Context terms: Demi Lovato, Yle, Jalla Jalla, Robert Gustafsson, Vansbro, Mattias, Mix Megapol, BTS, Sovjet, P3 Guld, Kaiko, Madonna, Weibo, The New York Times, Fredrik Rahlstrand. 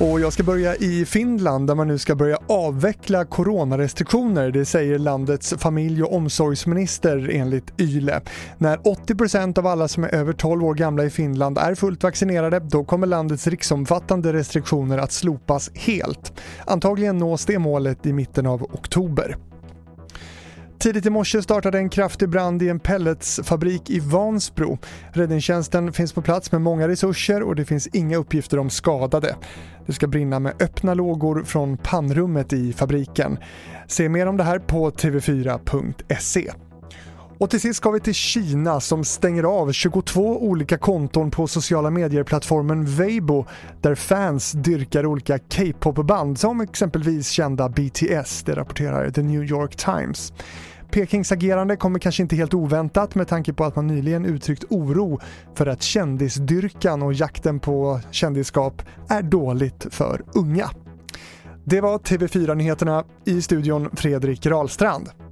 Och jag ska börja i Finland där man nu ska börja avveckla coronarestriktioner, det säger landets familje- och omsorgsminister enligt Yle. När 80% av alla som är över 12 år gamla i Finland är fullt vaccinerade, då kommer landets riksomfattande restriktioner att slopas helt. Antagligen nås det målet i mitten av oktober. Tidigt i morse startade en kraftig brand i en pelletsfabrik i Vansbro. Räddningstjänsten finns på plats med många resurser och det finns inga uppgifter om skadade. Det ska brinna med öppna lågor från pannrummet i fabriken. Se mer om det här på tv4.se. Och till sist ska vi till Kina som stänger av 22 olika konton på sociala medierplattformen Weibo där fans dyrkar olika K-pop-band som exempelvis kända BTS, det rapporterar The New York Times. Pekings agerande kommer kanske inte helt oväntat med tanke på att man nyligen uttryckt oro för att kändisdyrkan och jakten på kändiskap är dåligt för unga. Det var TV4-nyheterna, i studion Fredrik Rahlstrand.